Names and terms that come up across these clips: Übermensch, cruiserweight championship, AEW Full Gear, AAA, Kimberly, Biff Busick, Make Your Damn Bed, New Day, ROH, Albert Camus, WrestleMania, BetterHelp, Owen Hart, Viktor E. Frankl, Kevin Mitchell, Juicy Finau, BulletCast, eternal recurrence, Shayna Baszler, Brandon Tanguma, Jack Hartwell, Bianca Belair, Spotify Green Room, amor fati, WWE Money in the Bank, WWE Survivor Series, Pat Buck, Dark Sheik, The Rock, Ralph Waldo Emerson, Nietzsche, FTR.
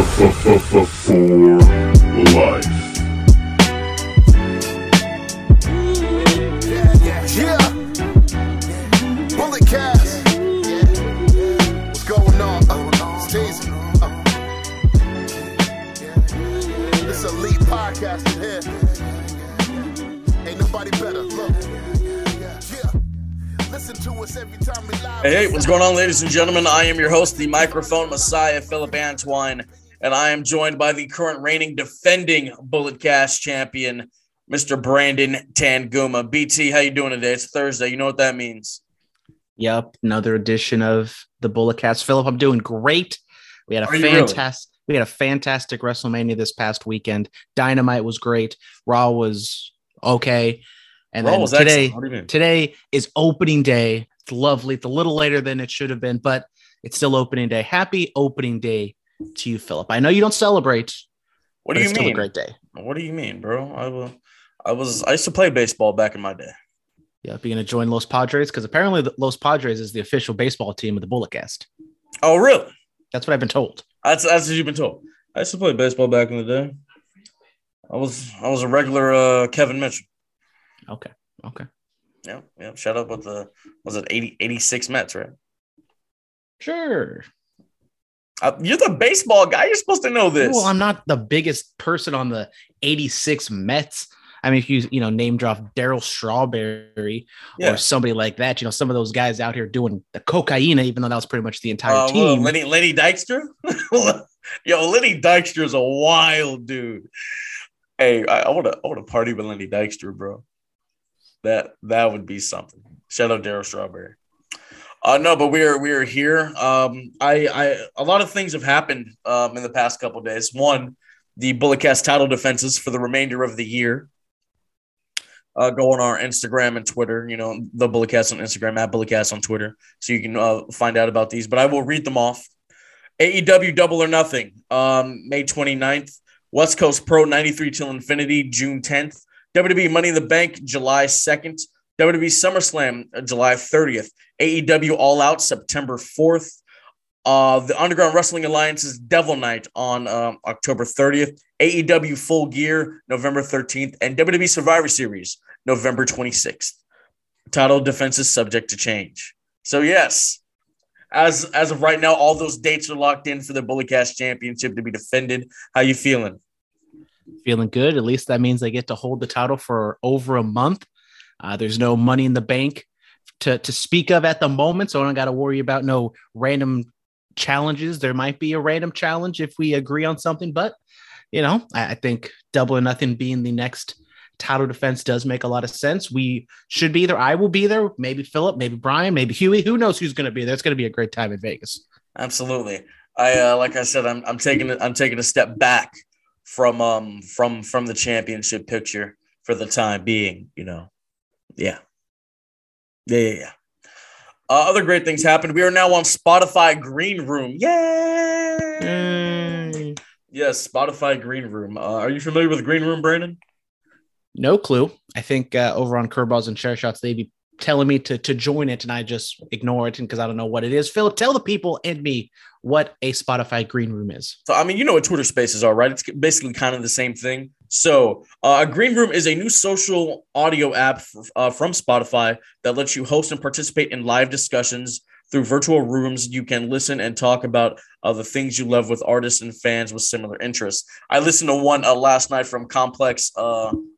Hey, what's going on, ladies and gentlemen? I am your host, the microphone messiah, Philip Antoine, and I am joined by the current reigning defending BulletCast champion, Mr. Brandon Tanguma. BT, how you doing today? It's Thursday. You know what that means. Yep, another edition of the BulletCast. Philip, I'm doing great. We had a fantastic WrestleMania this past weekend. Dynamite was great. Raw was okay. And Raw was today is opening day. Lovely. It's a little later than it should have been, but it's still opening day. Happy opening day to you, Philip. I know you don't celebrate. What do you mean? Still a great day. What do you mean, bro? I used to play baseball back in my day. Yeah, you're gonna join Los Padres because apparently the Los Padres is the official baseball team of the BulletCast. Oh, really? That's what I've been told. That's what you've been told. I used to play baseball back in the day. I was a regular Kevin Mitchell. Okay. Yeah. Shut up with the, was it 86 Mets, right? Sure. You're the baseball guy. You're supposed to know this. Well, I'm not the biggest person on the 86 Mets. I mean, if you name drop Darryl Strawberry or somebody like that, some of those guys out here doing the cocaine, even though that was pretty much the entire team. Well, Lenny Dykstra? Yo, Lenny Dykstra is a wild dude. Hey, I want to party with Lenny Dykstra, bro. That would be something. Shout out Darryl Strawberry. No, but we are here. A lot of things have happened in the past couple of days. One, the BulletCast title defenses for the remainder of the year. Go on our Instagram and Twitter. The BulletCast on Instagram, at BulletCast on Twitter, so you can find out about these. But I will read them off. AEW Double or Nothing, May 29th. West Coast Pro 93 till Infinity, June 10th. WWE Money in the Bank, July 2nd. WWE SummerSlam, July 30th. AEW All Out, September 4th. The Underground Wrestling Alliance's Devil Night on October 30th. AEW Full Gear, November 13th. And WWE Survivor Series, November 26th. Title defenses subject to change. So, yes, as of right now, all those dates are locked in for the BulletCast Championship to be defended. How you feeling? Feeling good. At least that means they get to hold the title for over a month. There's no money in the bank to speak of at the moment, so I don't got to worry about no random challenges. There might be a random challenge if we agree on something, but I think Double or Nothing being the next title defense does make a lot of sense. We should be there. I will be there. Maybe Philip, maybe Brian, maybe Huey. Who knows who's going to be there? It's going to be a great time in Vegas. Absolutely. I like I said, I'm taking a step back from the championship picture for the time being, Yeah. Other great things happened. We are now on Spotify Green Room. Yay! Yes, Spotify Green Room. Are you familiar with Green Room, Brandon? No clue. I think over on Curveballs and Chair Shots, they'd be telling me to join it, and I just ignore it because I don't know what it is. Philip, tell the people and me what a Spotify Green Room is. So, I mean, you know what Twitter Spaces are, right? It's basically kind of the same thing. So a Green Room is a new social audio app from Spotify that lets you host and participate in live discussions through virtual rooms. You can listen and talk about the things you love with artists and fans with similar interests. I listened to one last night from Complex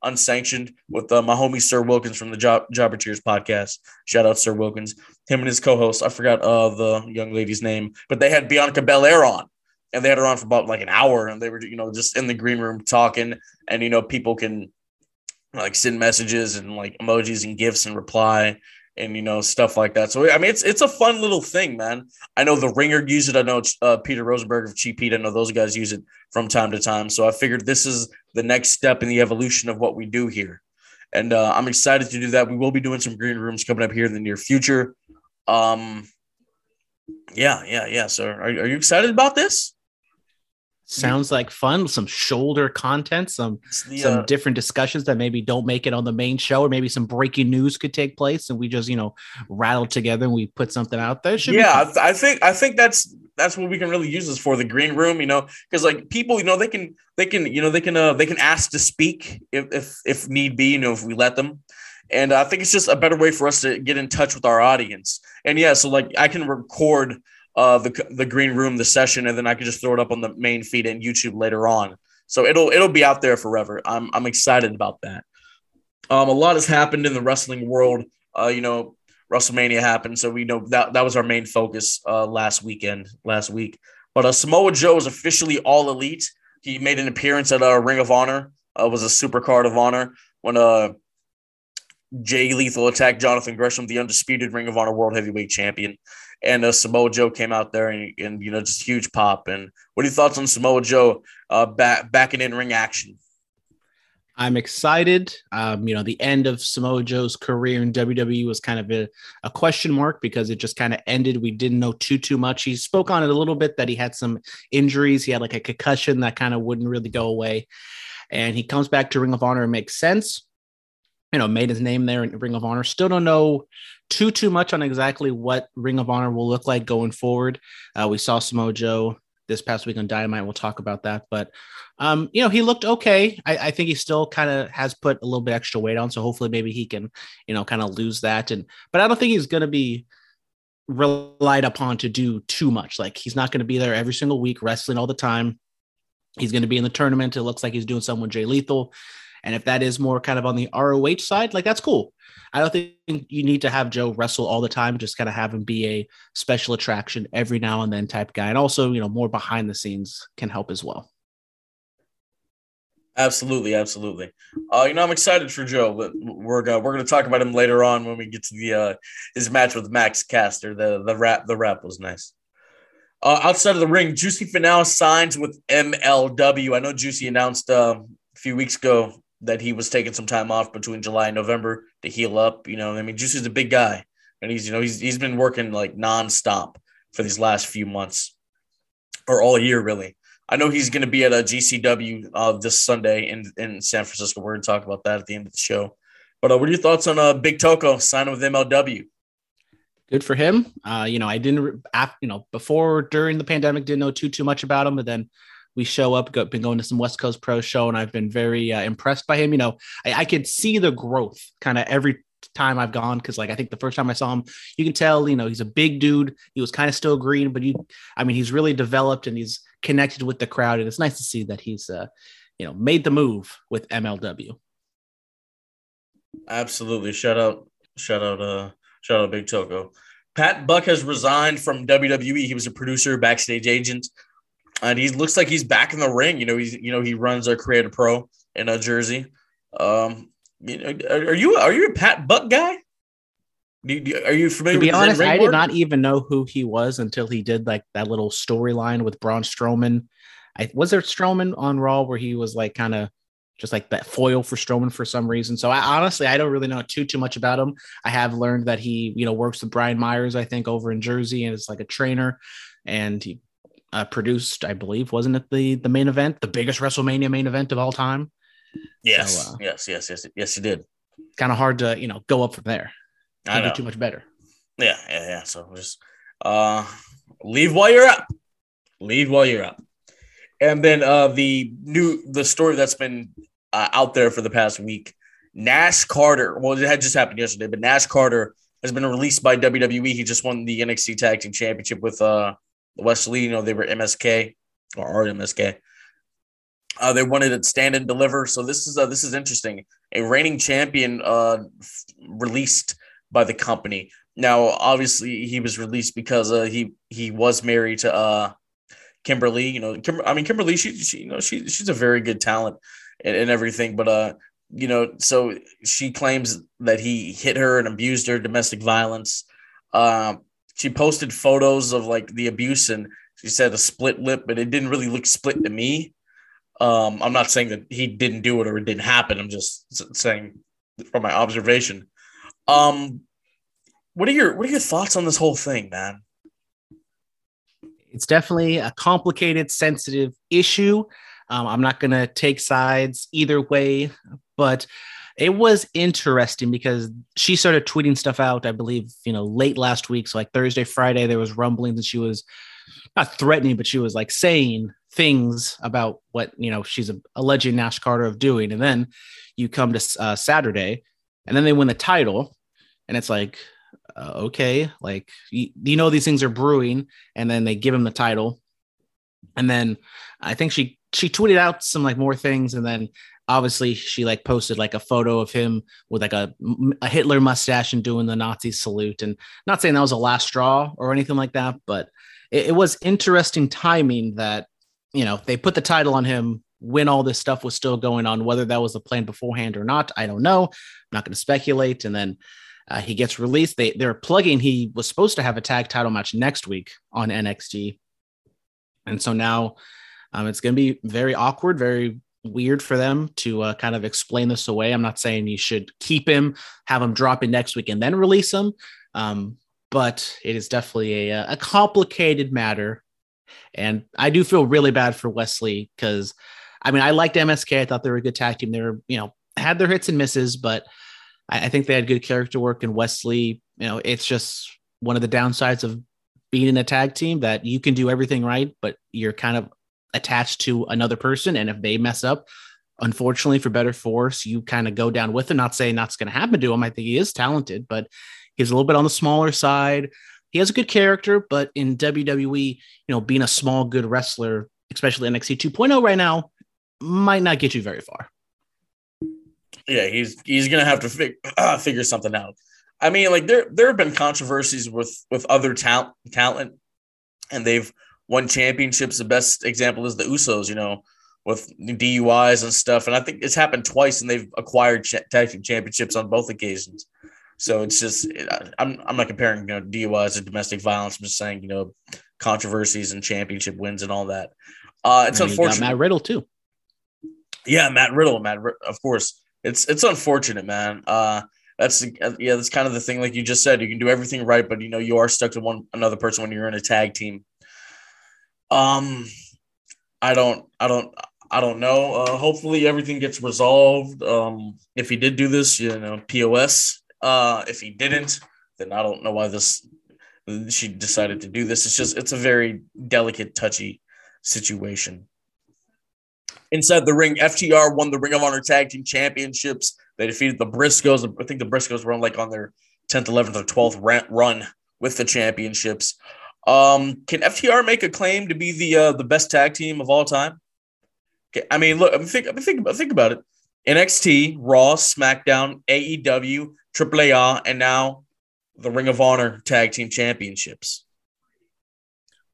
Unsanctioned with my homie Sir Wilkins from the Jobber Cheers podcast. Shout out Sir Wilkins. Him and his co-host, I forgot the young lady's name, but they had Bianca Belair on. And they had her on for about like an hour, and they were, just in the green room talking. And, people can like send messages and like emojis and gifs and reply and, stuff like that. So, I mean, it's a fun little thing, man. I know The Ringer used it. I know Peter Rosenberg of Cheap Heat. I know those guys use it from time to time. So I figured this is the next step in the evolution of what we do here. And I'm excited to do that. We will be doing some green rooms coming up here in the near future. Yeah. So are you excited about this? Sounds like fun. Some shoulder content, some different discussions that maybe don't make it on the main show, or maybe some breaking news could take place, and we just rattle together and we put something out there. I think that's that's what we can really use this for, the green room, you know, because like people, you know, they can ask to speak if need be, you know, if we let them. And I think it's just a better way for us to get in touch with our audience. And yeah, so like I can record the green room, the session, and then I can just throw it up on the main feed and YouTube later on. So it'll be out there forever. I'm excited about that. A lot has happened in the wrestling world. You know, WrestleMania happened, so we know that was our main focus last week. But Samoa Joe is officially All Elite. He made an appearance at Ring of Honor. Was a super card of honor when Jay Lethal attacked Jonathan Gresham, the undisputed Ring of Honor World Heavyweight Champion. And Samoa Joe came out there and you know, just huge pop. And what are your thoughts on Samoa Joe back in ring action? I'm excited. You know, the end of Samoa Joe's career in WWE was kind of a question mark because it just kind of ended. We didn't know too much. He spoke on it a little bit that he had some injuries. He had like a concussion that kind of wouldn't really go away. And he comes back to Ring of Honor and makes sense. You know, made his name there in Ring of Honor. Still don't know too much on exactly what Ring of Honor will look like going forward. We saw Samoa Joe this past week on Dynamite. We'll talk about that. But, you know, he looked okay. I think he still kind of has put a little bit extra weight on. So hopefully maybe he can, you know, kind of lose that. But I don't think he's going to be relied upon to do too much. Like, he's not going to be there every single week wrestling all the time. He's going to be in the tournament. It looks like he's doing something with Jay Lethal. And if that is more kind of on the ROH side, like, that's cool. I don't think you need to have Joe wrestle all the time. Just kind of have him be a special attraction every now and then type guy. And also, you know, more behind the scenes can help as well. Absolutely. Absolutely. You know, I'm excited for Joe, but we're going to talk about him later on when we get to the his match with Max Caster. The rap was nice. Outside of the ring, Juicy Finau signs with MLW. I know Juicy announced a few weeks ago that he was taking some time off between July and November to heal up. You know, I mean, Juicy's a big guy, and he's been working like nonstop for these last few months, or all year really. I know he's going to be at a GCW this Sunday in San Francisco. We're going to talk about that at the end of the show. But what are your thoughts on Big Toco signing with MLW? Good for him. You know, I didn't, you know, before during the pandemic, didn't know too much about him, but then we show up, been going to some West Coast Pro show, and I've been very impressed by him. You know, I could see the growth kind of every time I've gone, because, like, I think the first time I saw him, you can tell, you know, he's a big dude. He was kind of still green, but he's really developed and he's connected with the crowd, and it's nice to see that he's, you know, made the move with MLW. Absolutely. Shout out Big Toco. Pat Buck has resigned from WWE. He was a producer, backstage agent. And he looks like he's back in the ring. You know, he runs a Creative Pro in a jersey. You know, are you a Pat Buck guy? Are you familiar? To be honest, I did not even know who he was until he did like that little storyline with Braun Strowman. Was there Strowman on Raw where he was like kind of just like that foil for Strowman for some reason? So I honestly don't really know too much about him. I have learned that he, you know, works with Brian Myers, I think, over in Jersey, and is like a trainer, and he. Produced, I believe, wasn't it the main event, the biggest WrestleMania main event of all time? Yes, so, yes, he did. Kind of hard to, you know, go up from there. Can't do too much better. Yeah. So just leave while you're up. And then the story that's been out there for the past week, Nash Carter. Well, it had just happened yesterday, but Nash Carter has been released by WWE. He just won the NXT Tag Team Championship with Wesley. You know, they were MSK or RMSK. They won it at Stand and Deliver. So this is interesting. A reigning champion released by the company. Now, obviously, he was released because he was married to Kimberly. You know, Kimberly. She's a very good talent and everything. But you know, so she claims that he hit her and abused her, domestic violence. She posted photos of like the abuse, and she said a split lip, but it didn't really look split to me. I'm not saying that he didn't do it or it didn't happen. I'm just saying from my observation. What are your thoughts on this whole thing, man? It's definitely a complicated, sensitive issue. I'm not going to take sides either way, but it was interesting because she started tweeting stuff out, I believe, you know, late last week. So like Thursday, Friday, there was rumblings and she was not threatening, but she was like saying things about what, you know, she's alleging Nash Carter of doing. And then you come to Saturday and then they win the title and it's like, okay, like, you know, these things are brewing, and then they give him the title. And then I think she tweeted out some like more things. And then obviously she like posted like a photo of him with like a Hitler mustache and doing the Nazi salute. And not saying that was the last straw or anything like that, but it was interesting timing that, you know, they put the title on him when all this stuff was still going on, whether that was the plan beforehand or not. I don't know. I'm not going to speculate. And then he gets released. They're plugging. He was supposed to have a tag title match next week on NXT. And so now it's going to be very awkward, very weird for them to kind of explain this away. I'm not saying you should keep him, have him drop it next week and then release him. But it is definitely a complicated matter. And I do feel really bad for Wesley because, I mean, I liked MSK. I thought they were a good tag team. They were, you know, had their hits and misses, but I think they had good character work. And Wesley, you know, it's just one of the downsides of being in a tag team that you can do everything right, but you're kind of attached to another person. And if they mess up, unfortunately, for better force, you kind of go down with it. Not saying that's going to happen to him. I think he is talented, but he's a little bit on the smaller side. He has a good character, but in WWE, you know, being a small, good wrestler, especially NXT 2.0 right now, might not get you very far. Yeah, he's going to have to figure something out. I mean, like there have been controversies with other talent, and they've won championships. The best example is the Usos, you know, with DUIs and stuff. And I think it's happened twice, and they've acquired tag team championships on both occasions. So it's just I'm not comparing, you know, DUIs to domestic violence. I'm just saying, you know, controversies and championship wins and all that. It's unfortunate. Matt Riddle too. Yeah, Matt Riddle, of course. It's unfortunate, man. That's kind of the thing. Like you just said, you can do everything right, but you know, you are stuck to another person when you're in a tag team. I don't know. Hopefully everything gets resolved. If he did do this, you know, POS, if he didn't, then I don't know why she decided to do this. It's just, it's a very delicate, touchy situation. Inside the ring, FTR won the Ring of Honor Tag Team Championships. They defeated the Briscoes. I think the Briscoes were on their 10th, 11th, or 12th run with the championships. Can FTR make a claim to be the best tag team of all time? Okay. I mean, look, think about it. NXT, Raw, SmackDown, AEW, AAA, and now the Ring of Honor Tag Team Championships.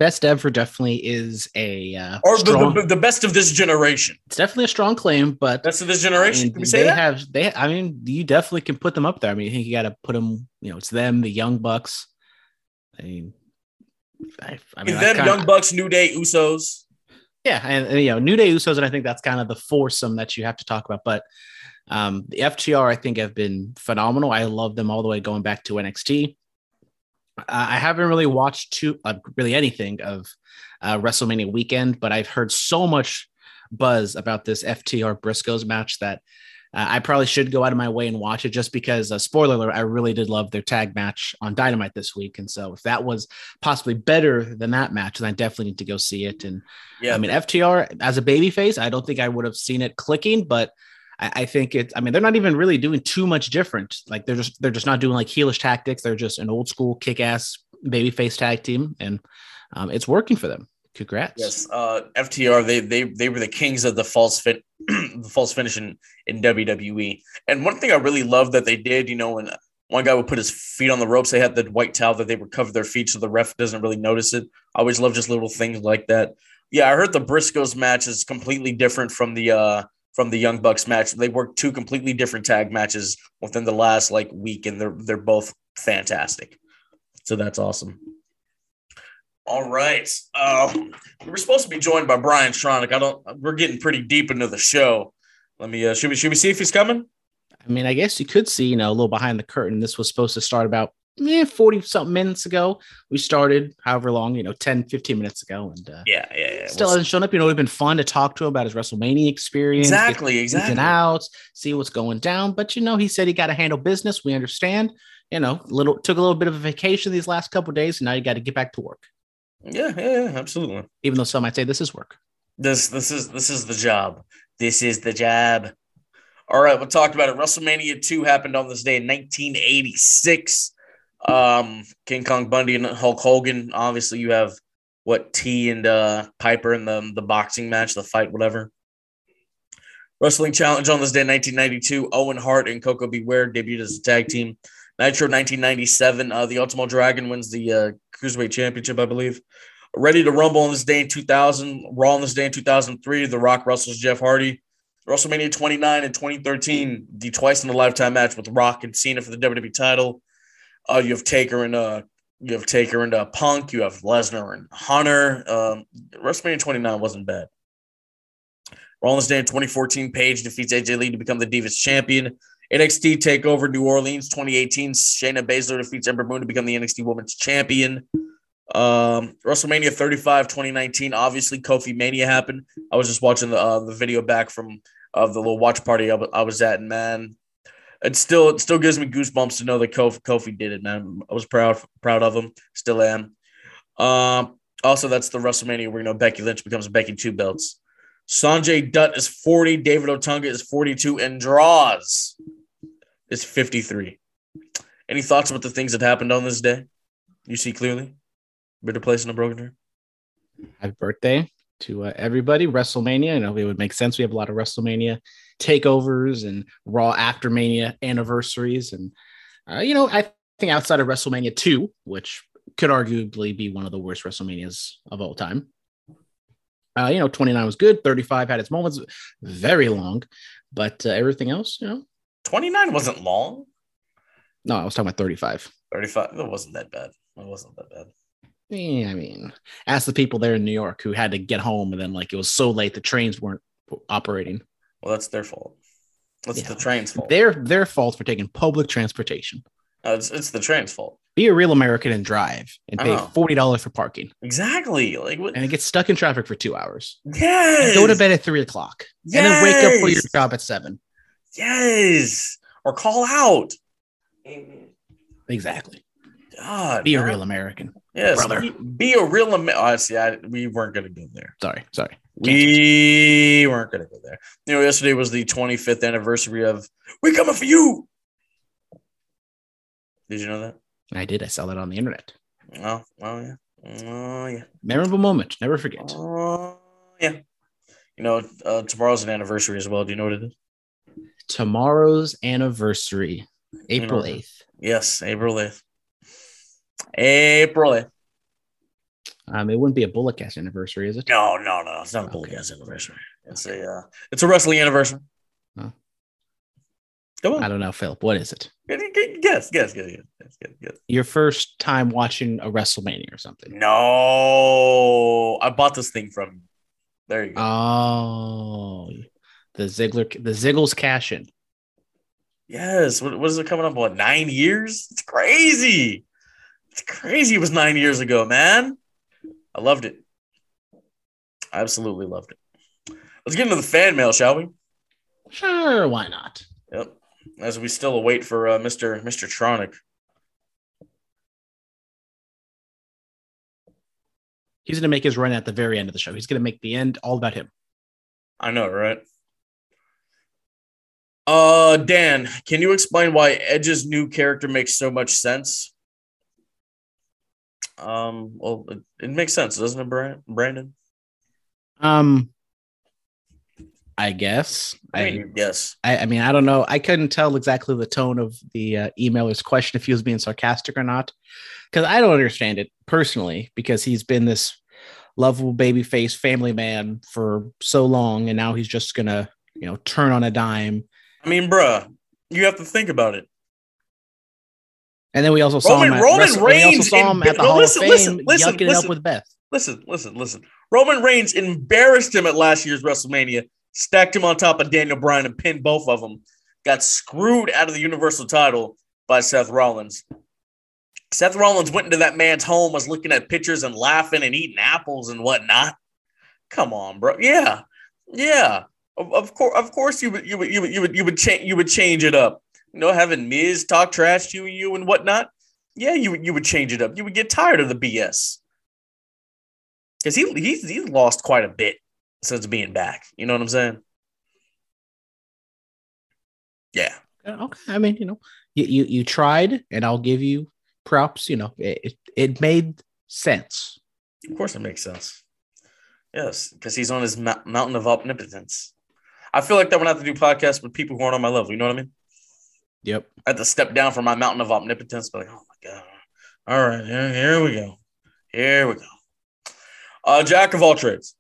Best ever definitely is the best of this generation. It's definitely a strong claim, but best of this generation. I mean, can we say that? You definitely can put them up there. I mean, I think you got to put them. You know, it's them, the Young Bucks. Young Bucks, New Day, Usos. Yeah, and you know, New Day, Usos, and I think that's kind of the foursome that you have to talk about. But the FTR, I think, have been phenomenal. I love them all the way going back to NXT. I haven't really watched really anything of WrestleMania weekend, but I've heard so much buzz about this FTR Briscoes match that I probably should go out of my way and watch it just because, spoiler alert, I really did love their tag match on Dynamite this week. And so if that was possibly better than that match, then I definitely need to go see it. And yeah, I mean, FTR as a babyface, I don't think I would have seen it clicking, but I think they're not even really doing too much different. Like they're just not doing like heelish tactics. They're just an old school kick-ass babyface tag team. And it's working for them. Congrats. Yes. FTR, they were the kings of the false finish in WWE. And one thing I really loved that they did, you know, when one guy would put his feet on the ropes, they had the white towel that they would cover their feet. So the ref doesn't really notice it. I always love just little things like that. Yeah. I heard the Briscoes match is completely different from the Young Bucks match. They worked two completely different tag matches within the last like week, and they're both fantastic. So that's awesome. All right. We were supposed to be joined by Brian Stronach. We're getting pretty deep into the show. Let me should we see if he's coming? I mean, I guess you could see, you know, a little behind the curtain. This was supposed to start about 40 something minutes ago. We started however long, you know, 10, 15 minutes ago. And still hasn't shown up. You know, it would have been fun to talk to him about his WrestleMania experience. Exactly. And out, see what's going down. But, you know, he said he got to handle business. We understand, you know, took a little bit of a vacation these last couple of days. And now you got to get back to work. Yeah, absolutely. Even though some might say this is work. This is the job. This is the job. All right, we'll talk about it. WrestleMania 2 happened on this day in 1986. King Kong Bundy and Hulk Hogan. Obviously, you have what, T and Piper in the boxing match, the fight, whatever. Wrestling Challenge on this day in 1992. Owen Hart and Coco Beware debuted as a tag team. Nitro 1997. The Ultimate Dragon wins the Cruiserweight Championship, I believe. Ready to Rumble on this day in 2000. Raw on this day in 2003. The Rock wrestles Jeff Hardy. WrestleMania 29 in 2013. The twice-in-a-lifetime match with Rock and Cena for the WWE title. You have Taker and Punk. You have Lesnar and Hunter. WrestleMania 29 wasn't bad. Raw on this day in 2014, Paige defeats AJ Lee to become the Divas Champion. NXT TakeOver New Orleans 2018, Shayna Baszler defeats Ember Moon to become the NXT Women's Champion. WrestleMania 35, 2019, obviously Kofi Mania happened. I was just watching the video back from the little watch party I was at, and man, it still gives me goosebumps to know that Kofi did it, man. I was proud of him, still am. Also, that's the WrestleMania where, you know, Becky Lynch becomes Becky Two Belts. Sanjay Dutt is 40. David Otunga is 42. And Draws is 53. Any thoughts about the things that happened on this day? You see clearly? Better place in a broken dream. Happy birthday to everybody. WrestleMania. I know it would make sense. We have a lot of WrestleMania takeovers and Raw after Mania anniversaries. And, you know, I think outside of WrestleMania 2, which could arguably be one of the worst WrestleManias of all time. 29 was good. 35 had its moments, very long, but everything else, you know, 29 wasn't long. No, I was talking about 35. 35, it wasn't that bad. Yeah, I mean, ask the people there in New York who had to get home, and then like it was so late, the trains weren't operating. Well, that's their fault. That's the train's fault. Their fault for taking public transportation. It's the train's fault. Be a real American and drive and pay $40 for parking. Exactly. Like what? And it gets stuck in traffic for 2 hours. Yes. Go to bed at 3:00. Yes. And then wake up for your job at 7:00. Yes. Or call out. Exactly. God, be a real American. Yes. Brother. Be a real American. Oh, see, we weren't going to go there. Sorry. We weren't going to go there. You know, yesterday was the 25th anniversary of We Coming For You. Did you know that? I did. I saw that on the internet. Oh, yeah. Memorable moment. Never forget. Oh, yeah. You know, tomorrow's an anniversary as well. Do you know what it is? Tomorrow's anniversary, April 8th. Yes, April 8th. It wouldn't be a BulletCast anniversary, is it? No. It's not a BulletCast anniversary. It's a wrestling anniversary. Huh? Come on. I don't know, Philip. What is it? Guess. Your first time watching a WrestleMania or something? No, I bought this thing from you. There you go. Oh, the Ziggler's cash in. Yes. What is it coming up? What, 9 years? It's crazy. It was 9 years ago, man. I loved it. I absolutely loved it. Let's get into the fan mail, shall we? Sure. Why not? Yep. As we still await for Mr. Tronic. He's going to make his run at the very end of the show. He's going to make the end all about him. I know, right? Dan, can you explain why Edge's new character makes so much sense? Well, it makes sense, doesn't it, Brandon? I guess. Yes. I mean, I don't know. I couldn't tell exactly the tone of the emailer's question if he was being sarcastic or not, because I don't understand it personally, because he's been this lovable babyface family man for so long, and now he's just going to, you know, turn on a dime. I mean, bruh, you have to think about it. And then we also saw him at the Hall of Fame yucking it up with Beth. Listen. Roman Reigns embarrassed him at last year's WrestleMania. Stacked him on top of Daniel Bryan and pinned both of them. Got screwed out of the Universal title by Seth Rollins. Seth Rollins went into that man's home, was looking at pictures and laughing and eating apples and whatnot. Come on, bro. Yeah. Of course, you would change it up. You know, having Miz talk trash to you and whatnot. Yeah, you would change it up. You would get tired of the BS. Because he's lost quite a bit since being back. You know what I'm saying? Yeah. Okay. I mean, you know, you tried, and I'll give you props. You know, it made sense. Of course it makes sense. Yes, because he's on his mountain of omnipotence. I feel like that when I have to do podcasts with people who aren't on my level. You know what I mean? Yep. I have to step down from my mountain of omnipotence. Be like, oh, my God. All right. Here we go. Jack of all trades.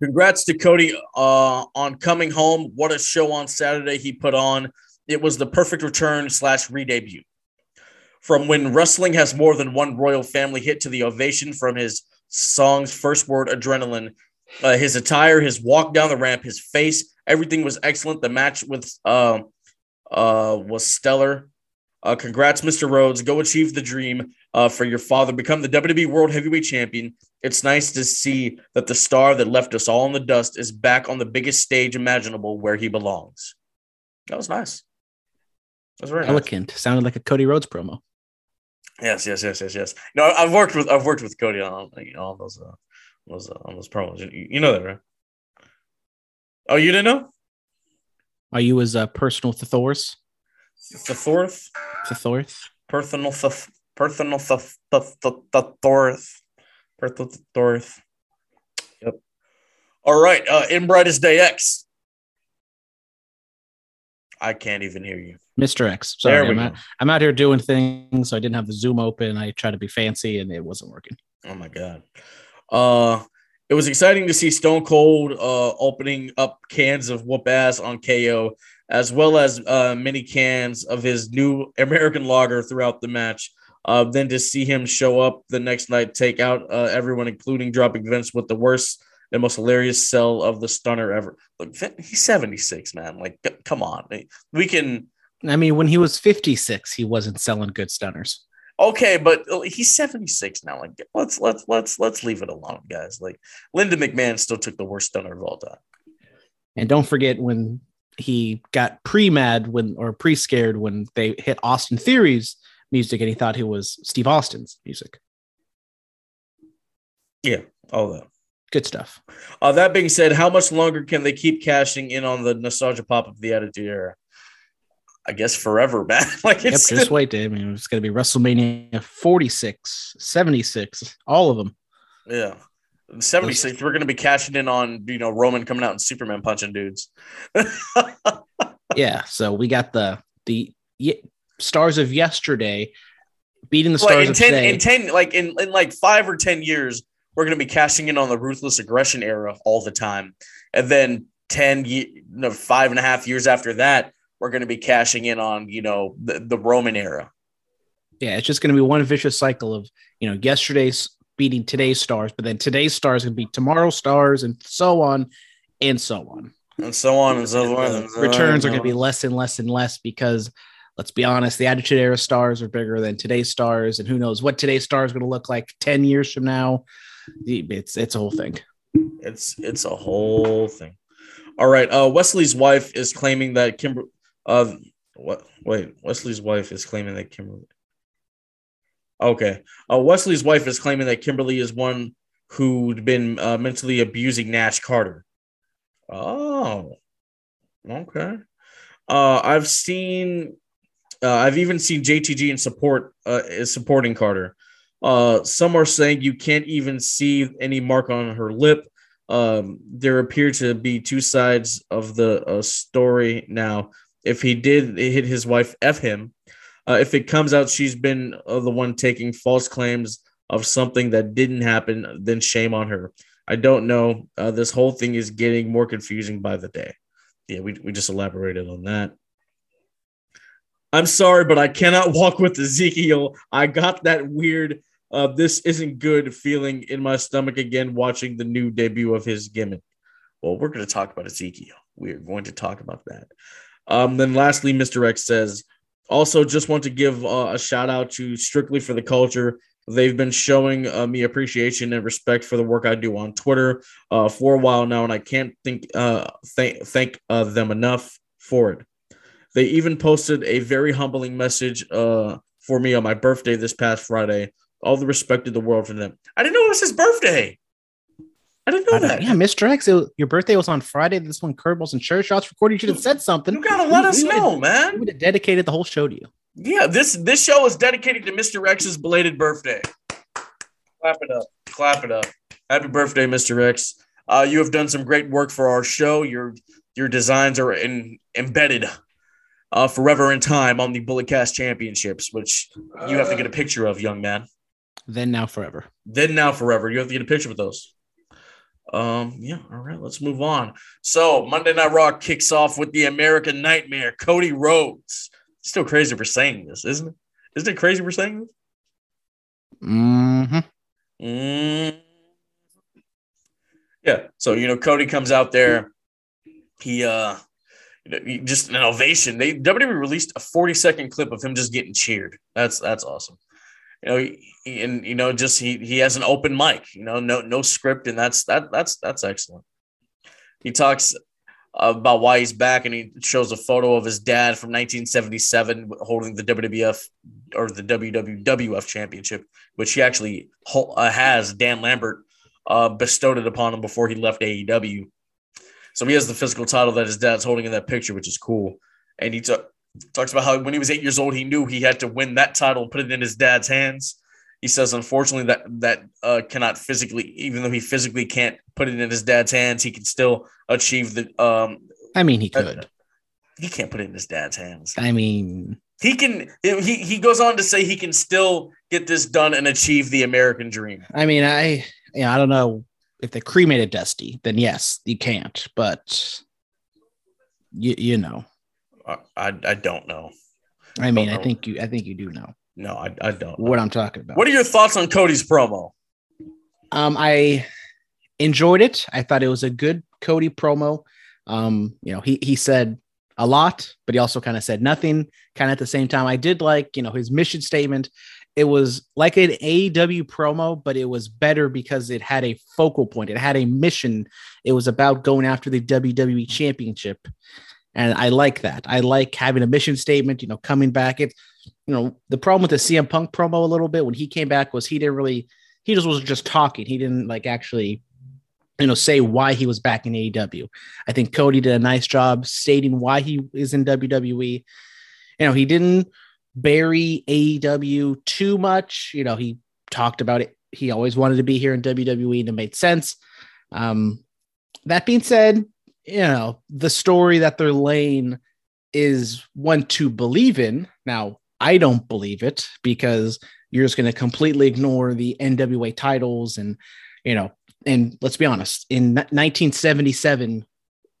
Congrats to Cody on coming home. What a show on Saturday he put on. It was the perfect return / re-debut. From when wrestling has more than one royal family hit to the ovation from his song's first word, adrenaline. His attire, his walk down the ramp, his face, everything was excellent. The match was stellar. Congrats, Mr. Rhodes. Go achieve the dream for your father. Become the WWE World Heavyweight Champion. It's nice to see that the star that left us all in the dust is back on the biggest stage imaginable where he belongs. That was nice. That was very elegant. Nice. Sounded like a Cody Rhodes promo. Yes. No, I've worked with Cody on all those promos. You know that, right? Oh, you didn't know? Are you his personal Thor's? Thor's? Personal Thor's. Yep. All right. In Brightest Day X. I can't even hear you. Mr. X. Sorry, I'm out here doing things, so I didn't have the Zoom open. I tried to be fancy, and it wasn't working. Oh, my God. It was exciting to see Stone Cold opening up cans of whoop-ass on KO, as well as many cans of his new American lager throughout the match. Then to see him show up the next night, take out everyone, including dropping Vince with the worst and most hilarious sell of the stunner ever. Look, he's 76, man. Like, come on. We can... I mean, when he was 56, he wasn't selling good stunners. Okay, but he's 76 now. Like, let's leave it alone, guys. Like, Linda McMahon still took the worst stunner of all time. And don't forget when he got pre-scared when they hit Austin Theory's music, and he thought it was Steve Austin's music. Yeah, all that good stuff. That being said, how much longer can they keep cashing in on the nostalgia pop of the Attitude Era? I guess forever, man. Like, it's just wait, dude. I mean, it's going to be WrestleMania 46, 76, all of them. Yeah. 76, we're going to be cashing in on, Roman coming out and Superman punching dudes. Yeah. So we got the stars of yesterday beating the stars of today. In 5 or 10 years, we're going to be cashing in on the Ruthless Aggression Era all the time. And then 5.5 years after that, we're going to be cashing in on, the Roman era. Yeah, it's just going to be one vicious cycle of, yesterday's beating today's stars, but then today's stars going to be tomorrow's stars, and so on and so on. And so on and so on. And so returns are going to be less and less and less because, let's be honest, the Attitude Era stars are bigger than today's stars, and who knows what today's stars going to look like 10 years from now. It's a whole thing. It's a whole thing. All right, Wesley's wife is claiming that Kimberly... Wesley's wife is claiming that Kimberly. Okay. Wesley's wife is claiming that Kimberly is one who'd been mentally abusing Nash Carter. Oh. Okay. I've even seen JTG in support is supporting Carter. Some are saying you can't even see any mark on her lip. There appear to be two sides of the story now. If he did hit his wife, F him. If it comes out she's been the one taking false claims of something that didn't happen, then shame on her. I don't know. This whole thing is getting more confusing by the day. Yeah, we just elaborated on that. I'm sorry, but I cannot walk with Ezekiel. I got that weird, this isn't good feeling in my stomach again watching the new debut of his gimmick. Well, we're going to talk about Ezekiel. We're going to talk about that. Then lastly, Mr. X says, also just want to give a shout out to Strictly for the Culture. They've been showing me appreciation and respect for the work I do on Twitter for a while now, and I can't thank them enough for it. They even posted a very humbling message for me on my birthday this past Friday, all the respect in the world for them. I didn't know it was his birthday. I didn't know that. Yeah, Mr. X, your birthday was on Friday. This one, Curveballs and Sure Shots recording. You should have said something. You got to let us know, man. We would have dedicated the whole show to you. Yeah, this show is dedicated to Mr. X's belated birthday. Clap it up. Clap it up. Happy birthday, Mr. X. You have done some great work for our show. Your designs are embedded forever in time on the BulletCast Championships, which you have to get a picture of, young man. Then, now, forever. Then, now, forever. You have to get a picture with those. Yeah, all right, let's move on. So Monday Night Raw kicks off with the American Nightmare, Cody Rhodes. It's still crazy for saying this, isn't it? Isn't it crazy for saying this? Mm-hmm. Yeah, so, you know, Cody comes out there. He just an ovation. WWE released a 40-second clip of him just getting cheered. That's awesome. You know, he has an open mic. You know, no script, and that's excellent. He talks about why he's back, and he shows a photo of his dad from 1977 holding the WWF or the WWF Championship, which he actually has. Dan Lambert bestowed it upon him before he left AEW. So he has the physical title that his dad's holding in that picture, which is cool. And he talks about how when he was 8 years old, he knew he had to win that title and put it in his dad's hands. He says, unfortunately, that cannot physically, even though he physically can't put it in his dad's hands, he can still achieve the. I mean, he could. He can't put it in his dad's hands. I mean, he can. He goes on to say he can still get this done and achieve the American dream. I mean, I don't know if they cremated Dusty, then yes, you can't. But you know. I don't know. I mean, I think you do know. No, I don't know what I'm talking about. What are your thoughts on Cody's promo? I enjoyed it. I thought it was a good Cody promo. You know, he said a lot, but he also kind of said nothing kind of at the same time. I did like, you know, his mission statement. It was like an AEW promo, but it was better because it had a focal point. It had a mission. It was about going after the WWE Championship. And I like that. I like having a mission statement, you know, coming back. It, you know, the problem with the CM Punk promo a little bit when he came back was he was just talking. He didn't like actually, you know, say why he was back in AEW. I think Cody did a nice job stating why he is in WWE. You know, he didn't bury AEW too much. You know, he talked about it. He always wanted to be here in WWE and it made sense. That being said, you know, the story that they're laying is one to believe in. Now, I don't believe it because you're just going to completely ignore the NWA titles. And, you know, and let's be honest, in 1977,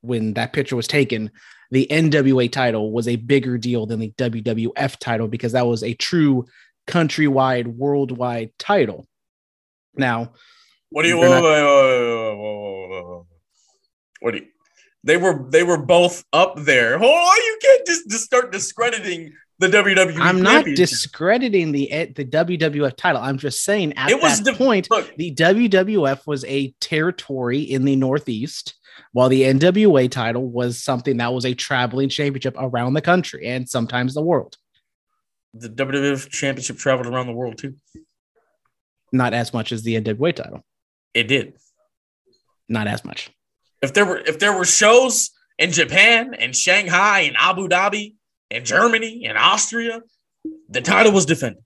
when that picture was taken, the NWA title was a bigger deal than the WWF title because that was a true countrywide, worldwide title. Now, what do you want? What do you? They were both up there. Oh, you can't just start discrediting the WWE. I'm not discrediting the WWF title. I'm just saying at that point, the WWF was a territory in the Northeast, while the NWA title was something that was a traveling championship around the country and sometimes the world. The WWF championship traveled around the world too. Not as much as the NWA title. It did. Not as much. If there were shows in Japan and Shanghai and Abu Dhabi and Germany and Austria, the title was defended.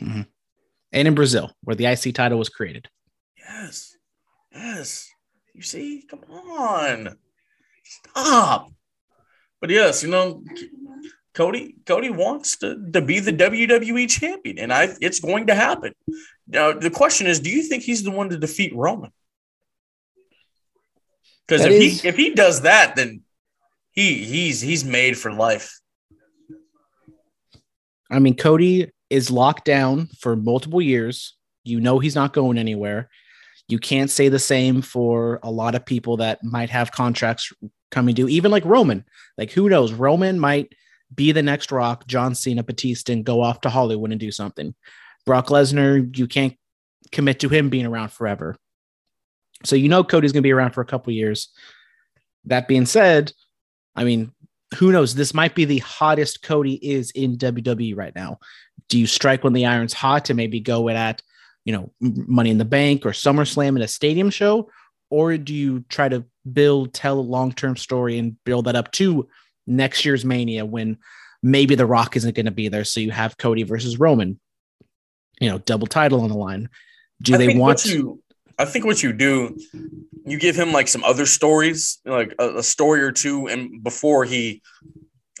Mm-hmm. And in Brazil, where the IC title was created. Yes. Yes. You see? Come on. Stop. But yes, you know, Cody wants to be the WWE champion, and it's going to happen. Now, the question is, do you think he's the one to defeat Roman? Because if he does that, then he's made for life. I mean, Cody is locked down for multiple years. You know he's not going anywhere. You can't say the same for a lot of people that might have contracts coming due, even like Roman. Like, who knows? Roman might be the next Rock, John Cena, Batista, and go off to Hollywood and do something. Brock Lesnar, you can't commit to him being around forever. So, you know, Cody's going to be around for a couple years. That being said, I mean, who knows? This might be the hottest Cody is in WWE right now. Do you strike when the iron's hot and maybe go at, you know, Money in the Bank or SummerSlam in a stadium show? Or do you try to tell a long-term story and build that up to next year's Mania when maybe The Rock isn't going to be there? So you have Cody versus Roman, you know, double title on the line. I think what you do, you give him like some other stories, like a story or two, and before he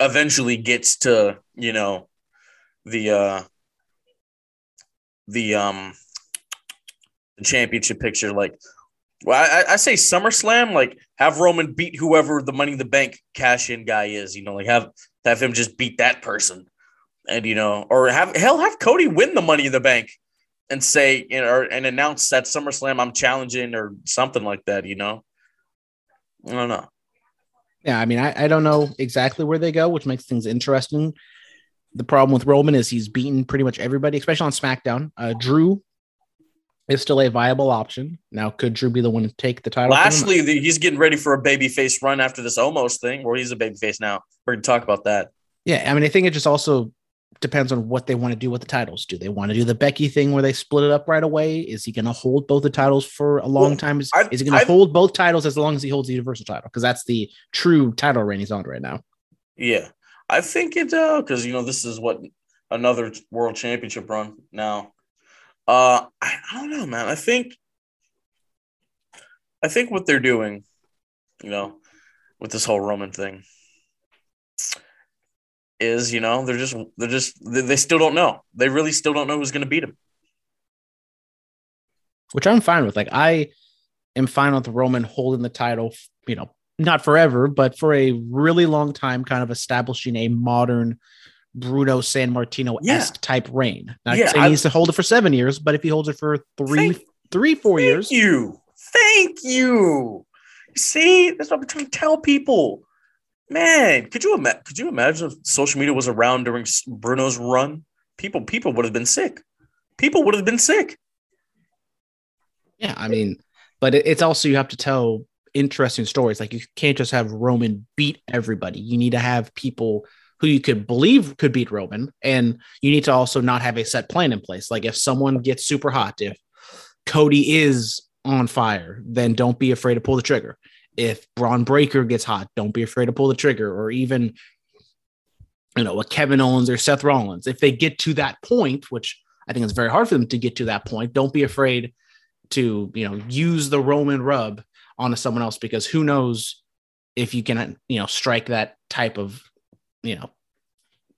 eventually gets to, you know, the championship picture. Like, well, I say SummerSlam, like have Roman beat whoever the Money in the Bank cash in guy is, you know, like have him just beat that person, and you know, or have Cody win the Money in the Bank and say, you know, and announce that SummerSlam I'm challenging or something like that, you know? I don't know. Yeah, I mean, I don't know exactly where they go, which makes things interesting. The problem with Roman is he's beaten pretty much everybody, especially on SmackDown. Drew is still a viable option. Now, could Drew be the one to take the title? Lashley, he's getting ready for a babyface run after this almost thing, where he's a babyface now. We're going to talk about that. Yeah, I mean, I think it just also depends on what they want to do with the titles. Do they want to do the Becky thing where they split it up right away? Is he going to hold both the titles for a long time? Is he going to hold both titles as long as he holds the Universal title? Because that's the true title reign he's on right now. Yeah, I think it because, you know, this is what another world championship run now. I don't know, man. I think what they're doing, you know, with this whole Roman thing is, you know, they still don't know. They really still don't know who's going to beat him. Which I'm fine with. Like, I am fine with Roman holding the title, you know, not forever, but for a really long time, kind of establishing a modern Bruno San Martino-esque type reign. Not saying he needs to hold it for 7 years, but if he holds it for three, 4 years. Thank you. See, that's what I'm trying to tell people. Man, could you imagine if social media was around during Bruno's run? People would have been sick. Yeah, I mean, but it's also, you have to tell interesting stories. Like, you can't just have Roman beat everybody. You need to have people who you could believe could beat Roman, and you need to also not have a set plan in place. Like, if someone gets super hot, if Cody is on fire, then don't be afraid to pull the trigger. If Braun Breaker gets hot, don't be afraid to pull the trigger. Or even, you know, a Kevin Owens or Seth Rollins. If they get to that point, which I think it's very hard for them to get to that point, don't be afraid to, you know, use the Roman rub onto someone else, because who knows if you can, you know, strike that type of, you know,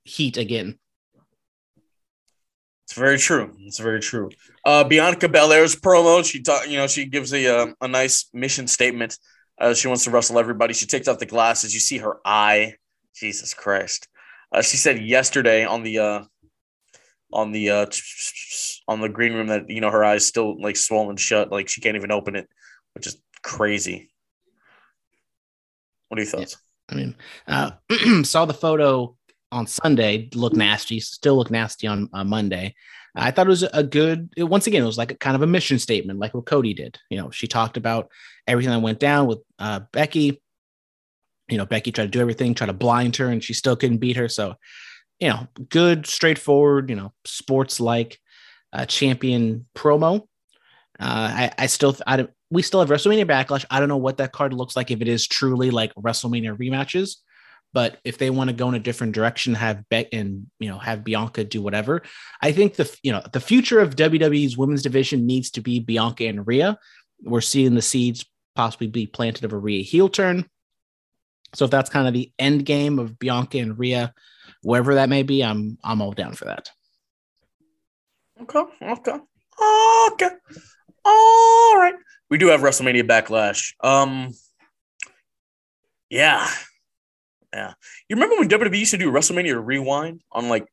heat again. It's very true. Bianca Belair's promo, she gives a nice mission statement. She wants to wrestle everybody. She takes off the glasses. You see her eye. Jesus Christ. She said yesterday on the green room that, you know, her eye's still like swollen shut. Like, she can't even open it, which is crazy. What are your thoughts? Yeah, I mean, saw the photo on Sunday. Looked nasty. Still look nasty on Monday. I thought it was it was like a kind of a mission statement, like what Cody did. You know, she talked about everything that went down with Becky. You know, Becky tried to do everything, tried to blind her, and she still couldn't beat her. So, you know, good, straightforward, you know, sports-like champion promo. We still have WrestleMania Backlash. I don't know what that card looks like, if it is truly like WrestleMania rematches. But if they want to go in a different direction, have have Bianca do whatever. I think the future of WWE's women's division needs to be Bianca and Rhea. We're seeing the seeds possibly be planted of a Rhea heel turn. So if that's kind of the end game of Bianca and Rhea, wherever that may be, I'm all down for that. Okay. All right. We do have WrestleMania Backlash. Yeah. You remember when WWE used to do WrestleMania Rewind on like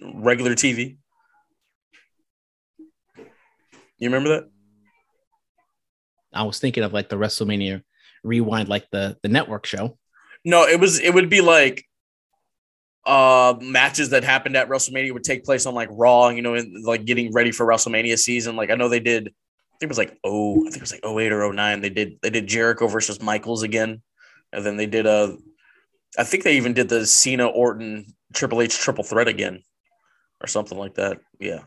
regular TV? You remember that? I was thinking of like the WrestleMania Rewind, like the network show. No, it would be like matches that happened at WrestleMania would take place on like Raw, you know, and like getting ready for WrestleMania season. Like, I know they did, I think it was like 08 or 09. They did Jericho versus Michaels again. And then they did I think they even did the Cena Orton Triple H triple threat again or something like that. Yeah.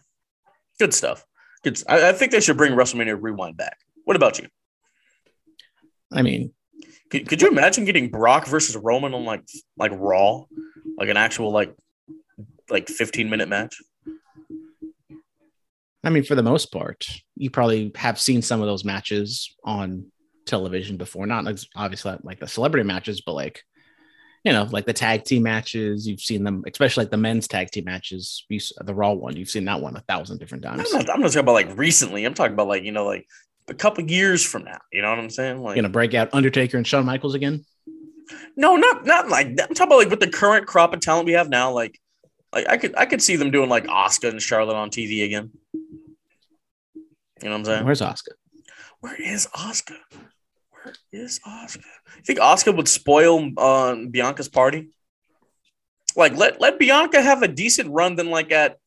Good stuff. Good. I think they should bring WrestleMania Rewind back. What about you? I mean, could you imagine getting Brock versus Roman on like Raw, like an actual like 15-minute match? I mean, for the most part, you probably have seen some of those matches on television before. Not obviously like the celebrity matches, but like, you know, like the tag team matches, you've seen them, especially like the men's tag team matches, the Raw one, you've seen that one 1,000 different times. I'm not talking about like recently. I'm talking about like, you know, like a couple years from now. You know what I'm saying? Like, you're going to break out Undertaker and Shawn Michaels again? No, not like that. I'm talking about like with the current crop of talent we have now, like I could see them doing like Asuka and Charlotte on TV again. You know what I'm saying? Where's Asuka? Where is Asuka? You think Asuka would spoil Bianca's party? Like, let Bianca have a decent run than like at,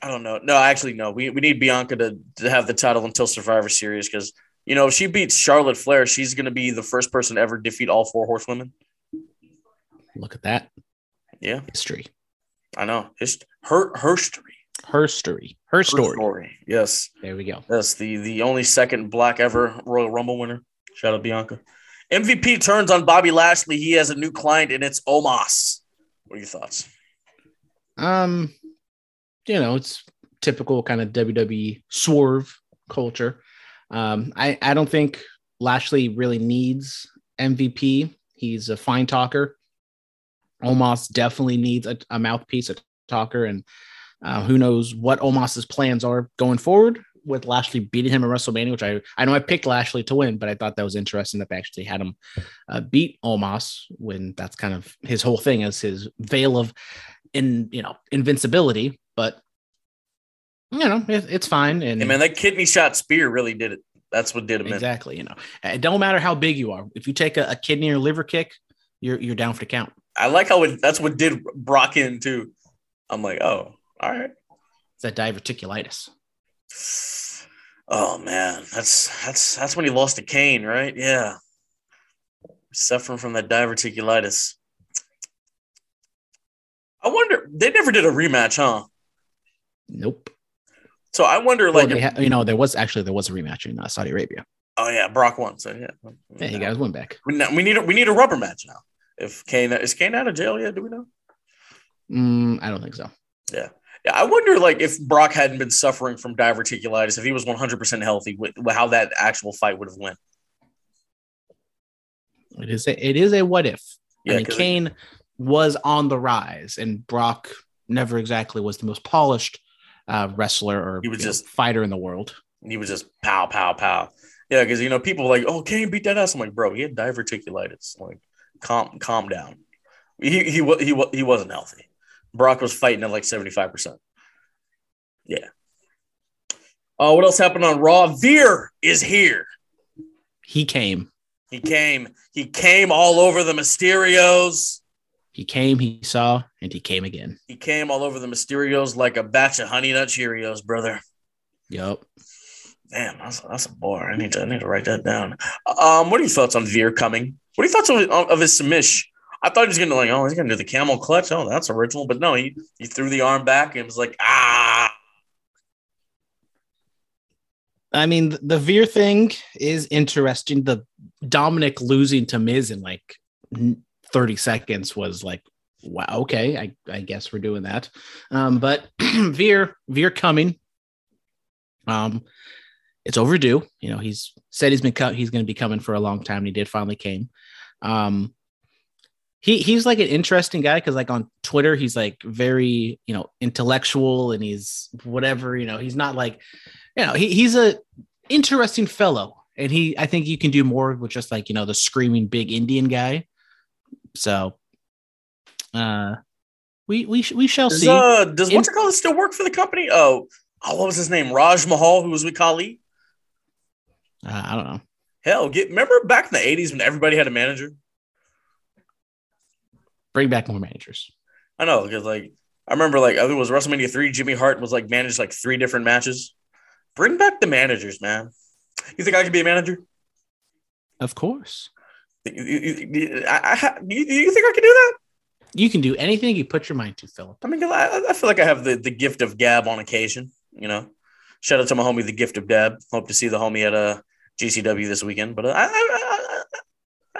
I don't know. No, actually, no. We need Bianca to have the title until Survivor Series because, you know, if she beats Charlotte Flair, she's going to be the first person to ever defeat all four horsewomen. Look at that. Yeah. History. I know. Her story. Yes. There we go. That's the only second black ever Royal Rumble winner. Shout out Bianca. MVP turns on Bobby Lashley. He has a new client and it's Omos. What are your thoughts? You know, it's typical kind of WWE swerve culture. I don't think Lashley really needs MVP. He's a fine talker. Omos definitely needs a mouthpiece, a talker, and who knows what Omos's plans are going forward with Lashley beating him at WrestleMania, which I know I picked Lashley to win, but I thought that was interesting that they actually had him beat Omos when that's kind of his whole thing is his veil of invincibility. But, you know, it's fine. And hey man, that kidney shot spear really did it. That's what did him in. Exactly. You know, it don't matter how big you are. If you take a kidney or liver kick, you're down for the count. I like how that's what did Brock in too. I'm like, oh, all right. It's that diverticulitis. Oh man, that's when he lost to Kane, right? Yeah, suffering from that diverticulitis. I wonder they never did a rematch, huh? Nope. So I wonder, well, like, you know, there was a rematch in Saudi Arabia. Oh yeah, Brock won. So yeah, he got his win back. We need a rubber match now. If Kane out of jail yet? Do we know? I don't think so. Yeah. I wonder, like, if Brock hadn't been suffering from diverticulitis, if he was 100% healthy, how that actual fight would have went. It is a what if? Yeah, I mean, Kane was on the rise, and Brock never exactly was the most polished wrestler or fighter in the world. He was just pow, pow, pow. Yeah, because you know people were like, oh, Kane beat that ass. I'm like, bro, he had diverticulitis. Like, calm down. He wasn't healthy. Brock was fighting at like 75%. Yeah. What else happened on Raw? Veer is here. He came. He came all over the Mysterios. He came, he saw, and he came again. He came all over the Mysterios like a batch of Honey Nut Cheerios, brother. Yup. Damn, that's a bar. I need to write that down. What are your thoughts on Veer coming? What are your thoughts of his submission? I thought he was going to he's going to do the camel clutch. Oh, that's original. But no, he threw the arm back and was like, ah. I mean, the Veer thing is interesting. The Dominic losing to Miz in like 30 seconds was like, wow, okay, I guess we're doing that. But Veer coming. It's overdue. You know, he's said he's going to be coming for a long time. And he did finally came. He's like an interesting guy because like on Twitter, he's like very, you know, intellectual and he's whatever, you know, he's not like, you know, he's a interesting fellow and I think you can do more with just like, you know, the screaming big Indian guy. So we shall see. Does what's it called still work for the company? Oh, what was his name? Raj Mahal, who was with Khali? I don't know. Hell, remember back in the 80s when everybody had a manager? Bring back more managers. I know, because like I remember, like I think it was WrestleMania 3. Jimmy Hart was like managed like 3 different matches. Bring back the managers, man. You think I could be a manager? Of course. You think I can do that? You can do anything you put your mind to, Philip. I mean, I feel like I have the gift of gab on occasion, you know. Shout out to my homie, the gift of gab. Hope to see the homie at GCW this weekend. But I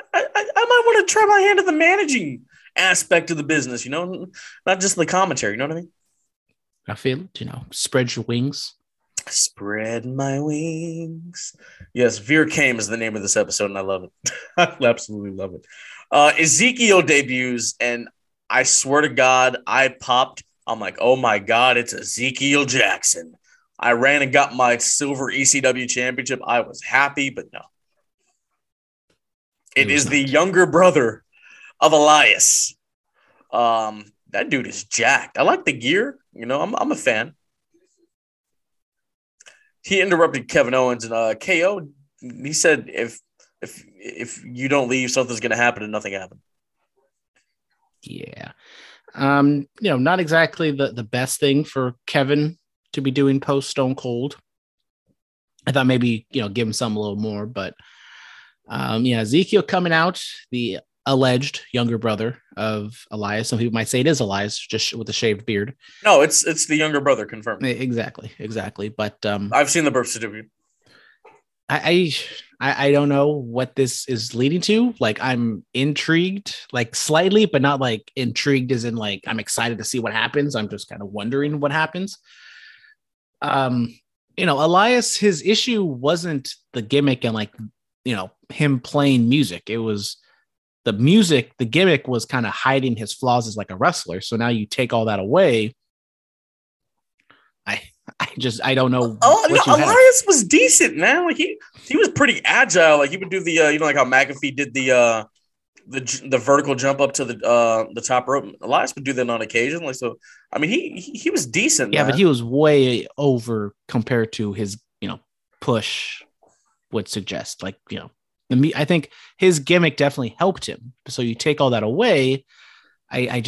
might want to try my hand at the managing aspect of the business, you know, not just the commentary. You know what I mean? I feel it, you know, spread your wings. Spread my wings. Yes, Veer Came is the name of this episode, and I love it. I absolutely love it. Ezekiel debuts, and I swear to God, I popped. I'm like, oh my God, it's Ezekiel Jackson. I ran and got my silver ECW championship. I was happy, but no. It is the younger brother of Elias. That dude is jacked. I like the gear. You know, I'm a fan. He interrupted Kevin Owens and KO. He said, if you don't leave, something's going to happen, and nothing happened. Yeah. You know, not exactly the best thing for Kevin to be doing post Stone Cold. I thought maybe, you know, give him some a little more, but yeah, Ezekiel coming out, the alleged younger brother of Elias. Some people might say it is Elias, just with a shaved beard. No, it's the younger brother, confirmed. Exactly. But I've seen the birth certificate. I don't know what this is leading to. Like, I'm intrigued, like slightly, but not like intrigued as in like I'm excited to see what happens. I'm just kind of wondering what happens. You know, Elias, his issue wasn't the gimmick and like, you know, him playing music. It was the music. The gimmick was kind of hiding his flaws as like a wrestler. So now you take all that away. I don't know. Oh, no, Elias was decent, man. Like he was pretty agile. Like he would do the, you know, like how McAfee did the vertical jump up to the top rope. Elias would do that on occasion. Like, so, I mean, he was decent. Yeah, man. But he was way over compared to his, you know, push would suggest. Like, you know, I think his gimmick definitely helped him. So you take all that away. I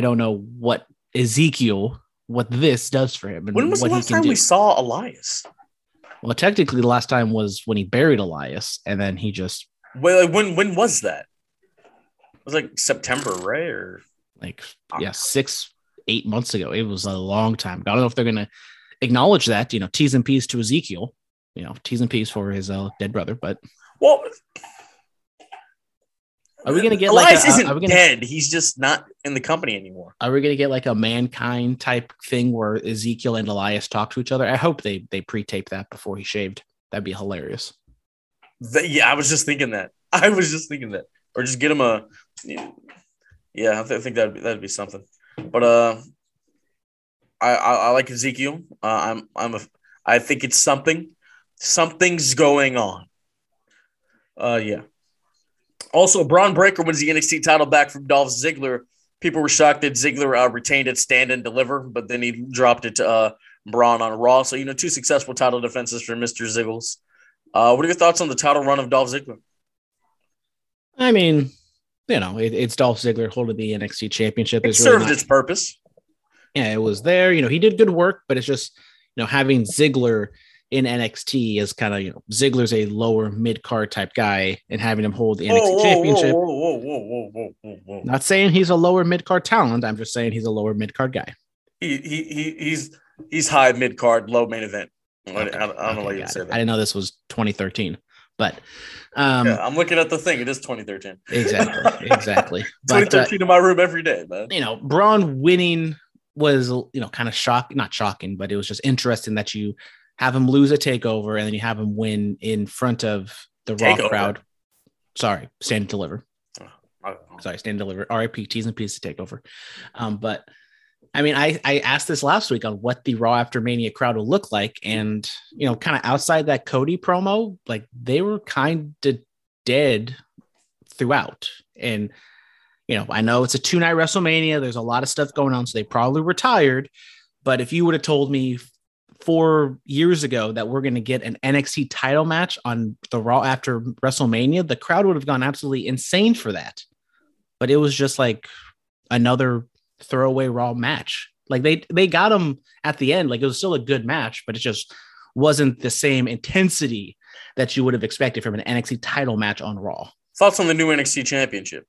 don't know what Ezekiel, what this does for him. And when was the last time we saw Elias? Well, technically the last time was when he buried Elias, and then he just, well, when was that? It was like September, right? Or like, yeah, 6-8 months ago. It was a long time. I don't know if they're going to acknowledge that, you know, T's and P's to Ezekiel, you know, T's and P's for his dead brother, but. Well, are we going to get Elias like isn't dead? He's just not in the company anymore. Are we going to get like a Mankind type thing where Ezekiel and Elias talk to each other? I hope they pre-tape that before he shaved. That'd be hilarious. Yeah, I was just thinking that. Or just get him a, yeah. I think that'd be something. But I like Ezekiel. I think it's something. Something's going on. Yeah. Also, Braun Breaker wins the NXT title back from Dolph Ziggler. People were shocked that Ziggler retained at Stand and Deliver, but then he dropped it to Braun on Raw. So, you know, two successful title defenses for Mr. Ziggles. What are your thoughts on the title run of Dolph Ziggler? I mean, you know, it's Dolph Ziggler holding the NXT championship. It served its purpose. Yeah, it was there. You know, he did good work, but it's just, you know, having Ziggler in NXT is kind of, you know, Ziggler's a lower mid-card type guy, and having him hold the NXT championship. Not saying he's a lower mid-card talent. I'm just saying he's a lower mid-card guy. He's high mid-card, low main event. Okay. I don't know why you say that. I didn't know this was 2013. But yeah, I'm looking at the thing. It is 2013. Exactly. 2013 in my room every day, man. You know, Braun winning was, you know, kind of not shocking, but it was just interesting that you have him lose a takeover and then you have him win in front of the Raw crowd. Sorry, Stand and Deliver. Sorry, Stand and Deliver. RIP, T's and P's to Takeover. But I mean, I asked this last week on what the Raw After Mania crowd will look like. And, you know, kind of outside that Cody promo, like they were kind of dead throughout. And, you know, I know it's a 2-night WrestleMania. There's a lot of stuff going on. So they probably retired. But if you would have told me 4 years ago that we're going to get an NXT title match on the Raw After WrestleMania, the crowd would have gone absolutely insane for that. But it was just like another throwaway Raw match. Like they got him at the end. Like it was still a good match, but it just wasn't the same intensity that you would have expected from an NXT title match on Raw. Thoughts on the new NXT Championship?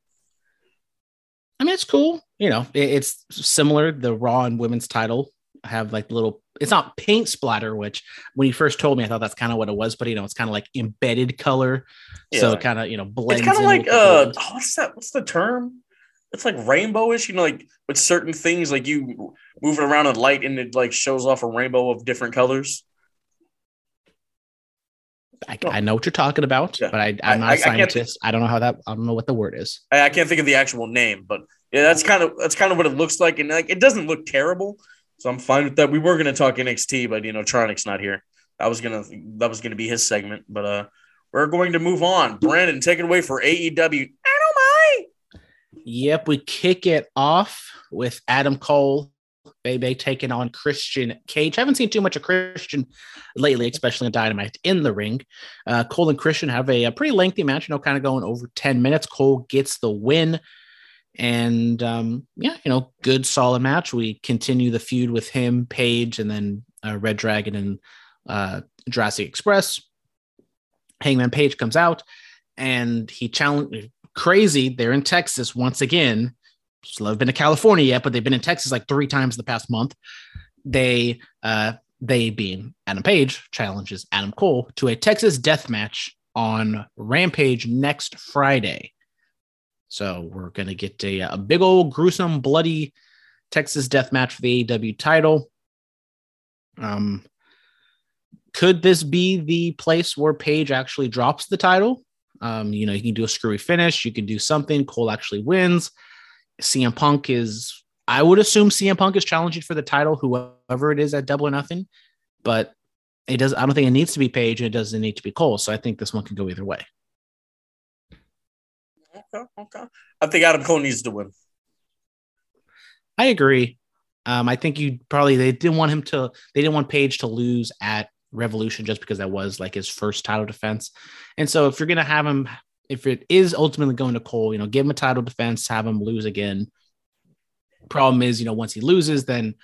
I mean, it's cool. You know, it's similar. The Raw and Women's title have like little, it's not paint splatter, which when you first told me, I thought that's kind of what it was, but you know, it's kind of like embedded color. Yeah. So kind of, you know, blends. It's kind of like, what's that? What's the term? It's like rainbowish, you know, like with certain things, like you move it around in light and it like shows off a rainbow of different colors. I know what you're talking about, yeah. But I'm not a scientist. I don't know how that. I don't know what the word is. I can't think of the actual name, but yeah, that's kind of what it looks like, and like it doesn't look terrible, so I'm fine with that. We were going to talk NXT, but you know, Tronic's not here. That was gonna be his segment, but we're going to move on. Brandon, take it away for AEW. Yep, we kick it off with Adam Cole, Bebe taking on Christian Cage. I haven't seen too much of Christian lately, especially in Dynamite in the ring. Cole and Christian have a pretty lengthy match, you know, kind of going over 10 minutes. Cole gets the win. And, yeah, you know, good, solid match. We continue the feud with him, Paige, and then Red Dragon and Jurassic Express. Hangman Page comes out, and he challenges... Crazy, they're in Texas once again. Still haven't been to California yet, but they've been in Texas like 3 times in the past month. They being Adam Page, challenges Adam Cole to a Texas death match on Rampage next Friday. So we're going to get a big old gruesome, bloody Texas death match for the AEW title. Could this be the place where Page actually drops the title? You know, you can do a screwy finish. You can do something. Cole actually wins. CM Punk is, I would assume CM Punk is challenging for the title, whoever it is at Double or Nothing, but it does. I don't think it needs to be Paige and it doesn't need to be Cole. So I think this one can go either way. Okay. I think Adam Cole needs to win. I agree. I think they didn't want Paige to lose at Revolution just because that was like his first title defense. And so if you're going to have him, if it is ultimately going to Cole, you know, give him a title defense, have him lose again. Problem is, you know, once he loses, then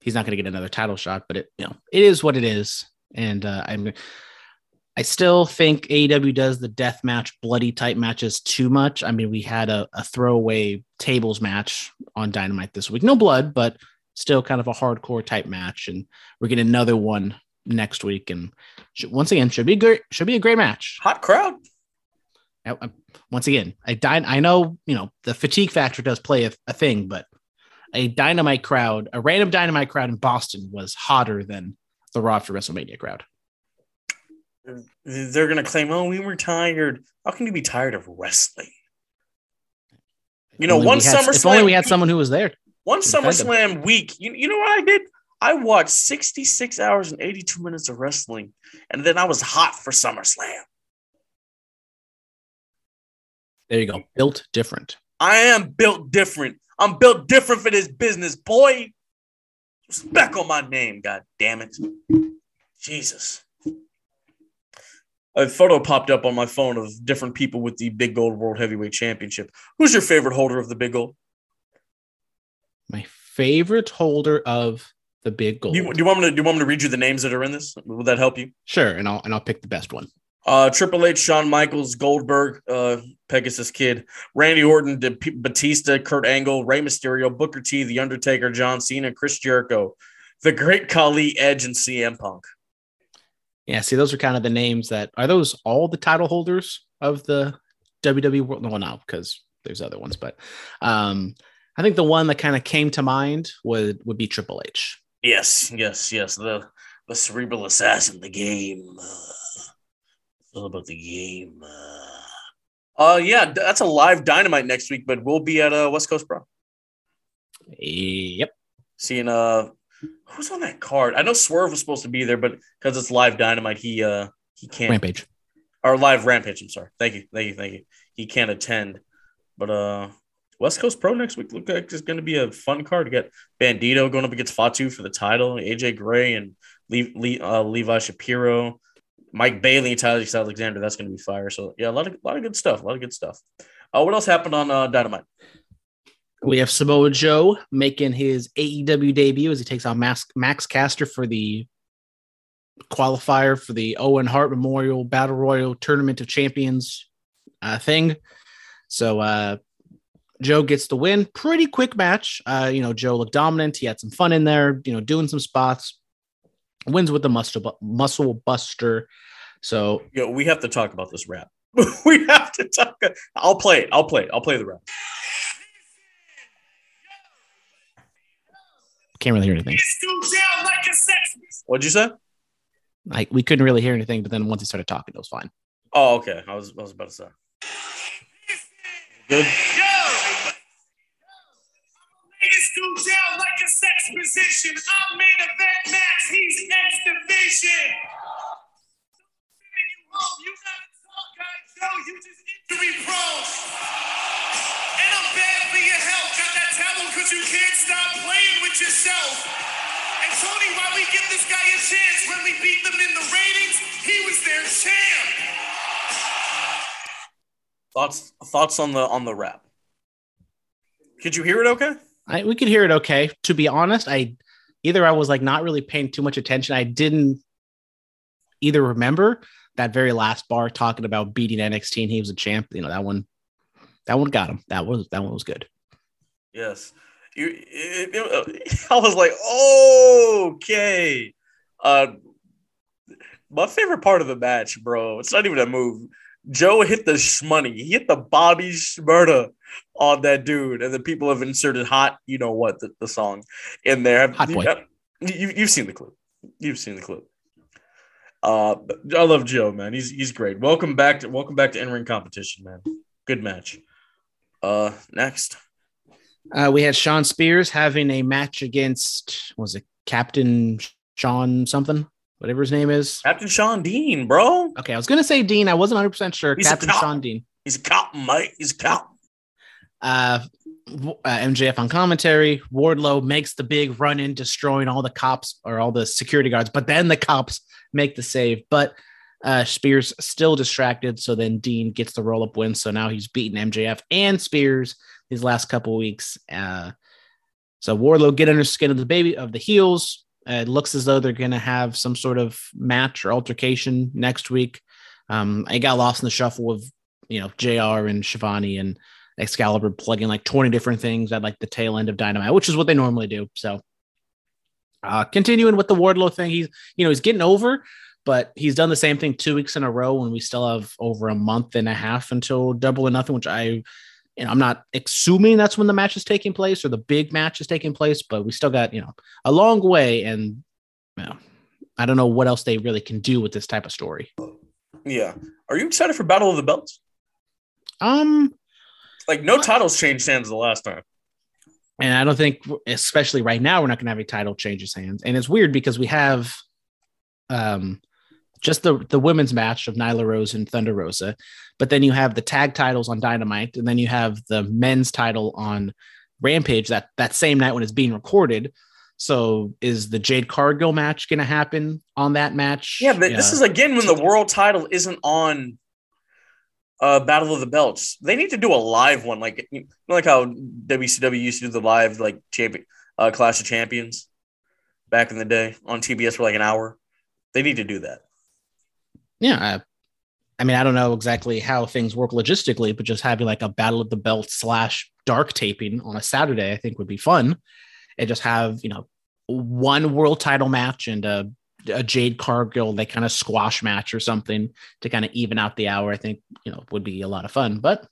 he's not going to get another title shot, but it is what it is. And I still think AEW does the death match, bloody type matches too much. I mean, we had a throwaway tables match on Dynamite this week, no blood, but still kind of a hardcore type match. And we're getting another one next week, and once again should be a great match. Hot crowd. Once again, I know, you know, the fatigue factor does play a thing, but a random Dynamite crowd in Boston was hotter than the Raw for WrestleMania crowd. They're gonna claim, oh, we were tired. How can you be tired of wrestling? You know, if only we had someone who was there. One SummerSlam week, you know what I did? I watched 66 hours and 82 minutes of wrestling, and then I was hot for SummerSlam. There you go. Built different. I am built different. I'm built different for this business, boy. Speck on my name, God damn it. Jesus. A photo popped up on my phone of different people with the Big Gold World Heavyweight Championship. Who's your favorite holder of the Big Gold? My favorite holder of... the Big Gold. Do you want me to read you the names that are in this? Will that help you? Sure, and I'll pick the best one. Triple H, Shawn Michaels, Goldberg, Pegasus Kid, Randy Orton, Batista, Kurt Angle, Rey Mysterio, Booker T, The Undertaker, John Cena, Chris Jericho, The Great Khali, Edge, and CM Punk. Yeah, see, those are kind of the names that are those all the title holders of the WWE World. No, no, because there's other ones, but I think the one that kind of came to mind would be Triple H. Yes. The cerebral assassin, the game. It's all about the game. Yeah, that's a live Dynamite next week, but we'll be at West Coast Pro. Yep. Seeing who's on that card? I know Swerve was supposed to be there, but because it's live Dynamite, he can't. Rampage. Or live Rampage, I'm sorry. Thank you. He can't attend, but West Coast Pro next week looks like it's going to be a fun card. You got Bandito going up against Fatu for the title, AJ Gray and Levi Shapiro, Mike Bailey, Tyrese Alexander. That's going to be fire. So yeah, a lot of good stuff. What else happened on Dynamite? We have Samoa Joe making his AEW debut as he takes on Max Caster for the qualifier for the Owen Hart Memorial Battle Royal Tournament of Champions thing. So Joe gets the win. Pretty quick match. Joe looked dominant. He had some fun in there, doing some spots. Wins with the muscle buster. So we have to talk about this rap. We have to talk. I'll play it. I'll play the rap. Can't really hear anything. What'd you say? Like, we couldn't really hear anything, but then once he started talking, it was fine. Oh, okay. I was about to say. Good. You can't stop playing with yourself. And Tony, why we give this guy a chance? When we beat them in the ratings, he was their champ. Thoughts on the rap? Could you hear it okay? We could hear it okay. To be honest, I was like not really paying too much attention. I didn't either remember that very last bar talking about beating NXT and he was a champ. That one got him. That one was good. Yes. I was like, oh, okay. My favorite part of the match, bro, it's not even a move. Joe hit the shmoney. He hit the Bobby Shmurda on that dude, and the people have inserted hot, the song in there. Hot boy. You've seen the clip. I love Joe, man. He's great. Welcome back to in-ring competition, man. Good match. Next. We had Sean Spears having a match against, was it Captain Sean something? Whatever his name is. Captain Sean Dean, bro. Okay, I was going to say Dean. I wasn't 100% sure. He's Captain Sean Dean. He's a cop, mate. He's a cop. MJF on commentary. Wardlow makes the big run in, destroying all the security guards. But then the cops make the save. But Spears still distracted. So then Dean gets the roll-up win. So now he's beaten MJF and Spears these last couple weeks. So Wardlow get under skin of the heels. It looks as though they're going to have some sort of match or altercation next week. I got lost in the shuffle of, JR and Shivani and Excalibur plugging like 20 different things at like the tail end of Dynamite, which is what they normally do. So continuing with the Wardlow thing, he's getting over, but he's done the same thing 2 weeks in a row. And we still have over a month and a half until Double or Nothing, which I'm not assuming that's when the match is taking place or the big match is taking place, but we still got, a long way. And I don't know what else they really can do with this type of story. Yeah. Are you excited for Battle of the Belts? Titles changed hands the last time. And I don't think, especially right now, we're not going to have a title changes hands. And it's weird because we have, just the women's match of Nyla Rose and Thunder Rosa. But then you have the tag titles on Dynamite, and then you have the men's title on Rampage that same night when it's being recorded. So is the Jade Cargill match going to happen on that match? Yeah, but this is, again, when the world title isn't on Battle of the Belts. They need to do a live one, like how WCW used to do the live Clash of Champions back in the day on TBS for like an hour. They need to do that. Yeah, I don't know exactly how things work logistically, but just having like a Battle of the Belt / dark taping on a Saturday, I think would be fun. And just have, one world title match and a Jade Cargill, like kind of squash match or something to kind of even out the hour, I think, would be a lot of fun. But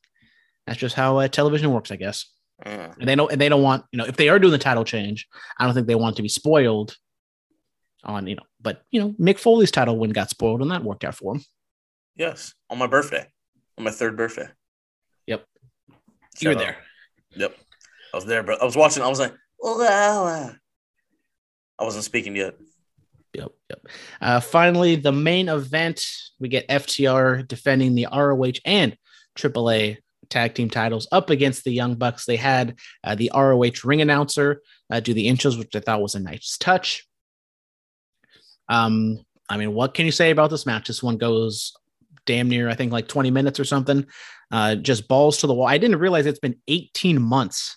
that's just how television works, I guess. Yeah. And they don't want, if they are doing the title change, I don't think they want to be spoiled on, Mick Foley's title win got spoiled, and that worked out for him. Yes, on my birthday, on my third birthday. Yep. You were there. Yep. I was there, but I was watching. I was like, wow. I wasn't speaking yet. Yep. Finally, the main event, we get FTR defending the ROH and AAA tag team titles up against the Young Bucks. They had the ROH ring announcer do the intros, which I thought was a nice touch. What can you say about this match? This one goes damn near, I think, like 20 minutes or something. Just balls to the wall. I didn't realize it's been 18 months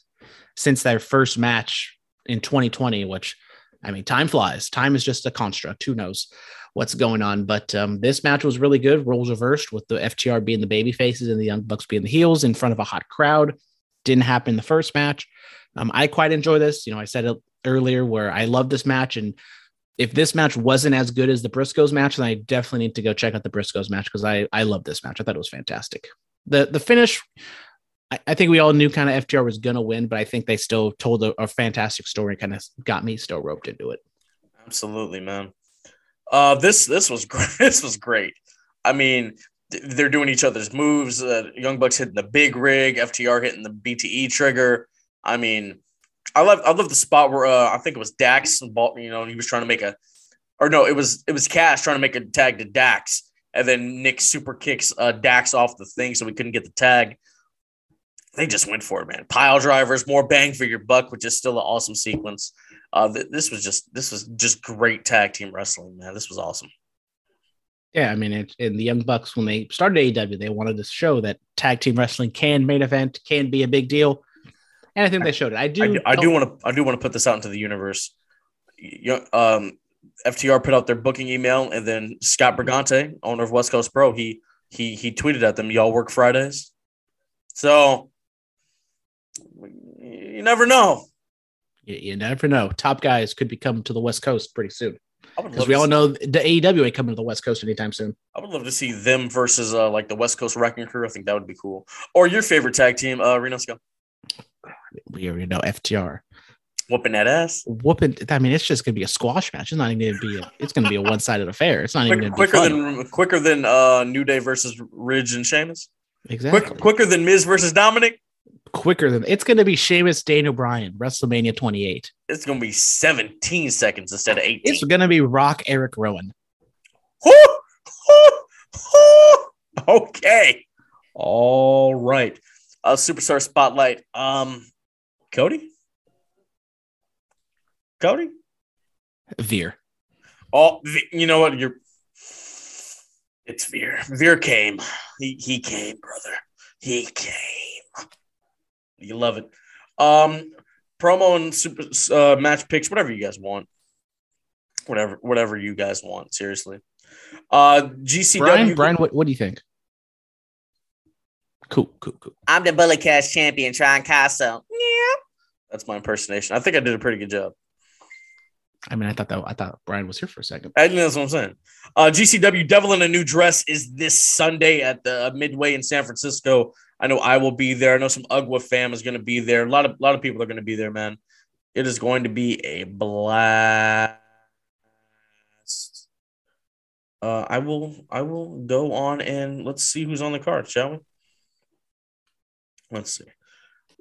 since their first match in 2020, which I mean, time flies. Time is just a construct. Who knows what's going on? But this match was really good. Roles reversed with the FTR being the baby faces and the Young Bucks being the heels in front of a hot crowd. Didn't happen in the first match. I quite enjoy this. You know, I said it earlier where I love this match. And if this match wasn't as good as the Briscoes match, then I definitely need to go check out the Briscoes match because I love this match. I thought it was fantastic. The finish, I think we all knew kind of FTR was going to win, but I think they still told a fantastic story. Kind of got me still roped into it. Absolutely, man. This was great. I mean, they're doing each other's moves. Young Bucks hitting the big rig, FTR hitting the BTE trigger. I mean, I love the spot where I think it was Dax and Balt. You know, he was trying to make it was Cash trying to make a tag to Dax, and then Nick super kicks Dax off the thing, so we couldn't get the tag. They just went for it, man. Pile drivers, more bang for your buck, which is still an awesome sequence. This was just great tag team wrestling, man. This was awesome. Yeah, I mean, and the Young Bucks, when they started AEW, they wanted to show that tag team wrestling can main event, can be a big deal. And I think they showed it. I do want to put this out into the universe. FTR put out their booking email, and then Scott Brigante, owner of West Coast Pro, he tweeted at them, "Y'all work Fridays." So you never know. You never know. Top guys could be coming to the West Coast pretty soon. Because we all know the AEW ain't coming to the West Coast anytime soon. I would love to see them versus like the West Coast Wrecking Crew. I think that would be cool. Or your favorite tag team, Reno Scum. We already know FTR whooping that ass. I mean, it's just gonna be a squash match. It's not even gonna be. It's gonna be a one-sided affair. It's not even quicker than New Day versus Ridge and Sheamus. Exactly. Quicker than Miz versus Dominic. It's gonna be Sheamus, Daniel Bryan, WrestleMania 28. It's gonna be 17 seconds instead of 18. It's gonna be Rock, Eric Rowan. Okay. All right. Superstar Spotlight. Cody? Veer. Oh, you know what? It's Veer. Veer came. He came, brother. He came. You love it. Promo and super match picks, whatever you guys want. Whatever you guys want. Seriously. GCW. Brian, what do you think? Cool. I'm the BulletCast champion, Tron Casso. Yeah. That's my impersonation. I think I did a pretty good job. I mean, I thought Brian was here for a second. I know that's what I'm saying. GCW Devil in a New Dress is this Sunday at the Midway in San Francisco. I know I will be there. I know some UGWA fam is going to be there. A lot of people are going to be there, man. It is going to be a blast. I will go on and let's see who's on the card, shall we? Let's see.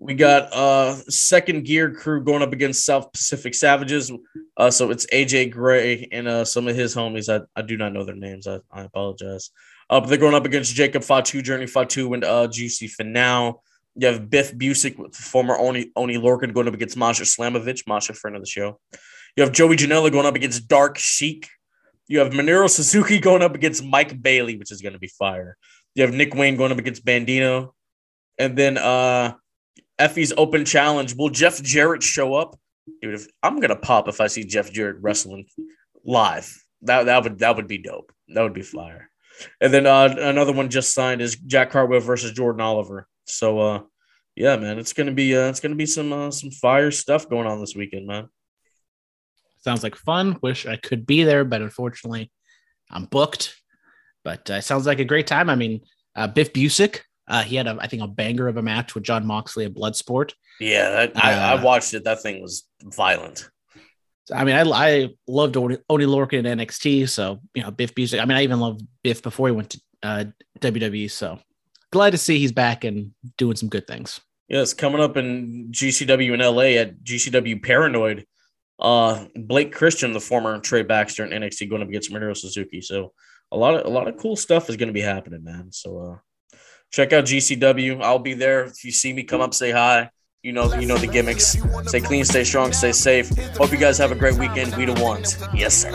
We got Second Gear Crew going up against South Pacific Savages. So it's AJ Gray and some of his homies. I do not know their names. I apologize. But they're going up against Jacob Fatu, Journey Fatu, and Juicy Finau. You have Biff Busick with former Oni Lorcan going up against Masha Slamovich, Masha, friend of the show. You have Joey Janela going up against Dark Sheik. You have Minoru Suzuki going up against Mike Bailey, which is going to be fire. You have Nick Wayne going up against Bandino. And then Effie's Open Challenge. Will Jeff Jarrett show up? Dude, I'm gonna pop if I see Jeff Jarrett wrestling live. That would be dope. That would be fire. And then another one just signed is Jack Hartwell versus Jordan Oliver. So yeah, man, it's gonna be some fire stuff going on this weekend, man. Sounds like fun. Wish I could be there, but unfortunately, I'm booked. But it sounds like a great time. I mean, Biff Busick. He had, I think, a banger of a match with John Moxley at Bloodsport. Yeah, I watched it. That thing was violent. I mean, I loved Oni Lorcan in NXT, so, you know, Biff Busick. I mean, I even loved Biff before he went to WWE, so glad to see he's back and doing some good things. Yes, coming up in GCW in LA at GCW Paranoid, Blake Christian, the former Trey Baxter in NXT, going up against Minoru Suzuki. So a lot of cool stuff is going to be happening, man. So, check out GCW. I'll be there. If you see me, come up, say hi. You know the gimmicks. Stay clean, stay strong, stay safe. Hope you guys have a great weekend. We the ones. Yes, sir.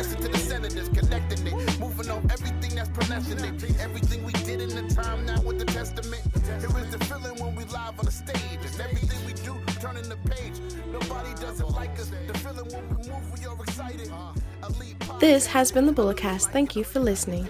Everything we did in the time now with the testament. It was the feeling when we live on the stage. Everything we do turning the page. Nobody doesn't like us. The feeling when we move, we are excited. This has been the BulletCast. Thank you for listening.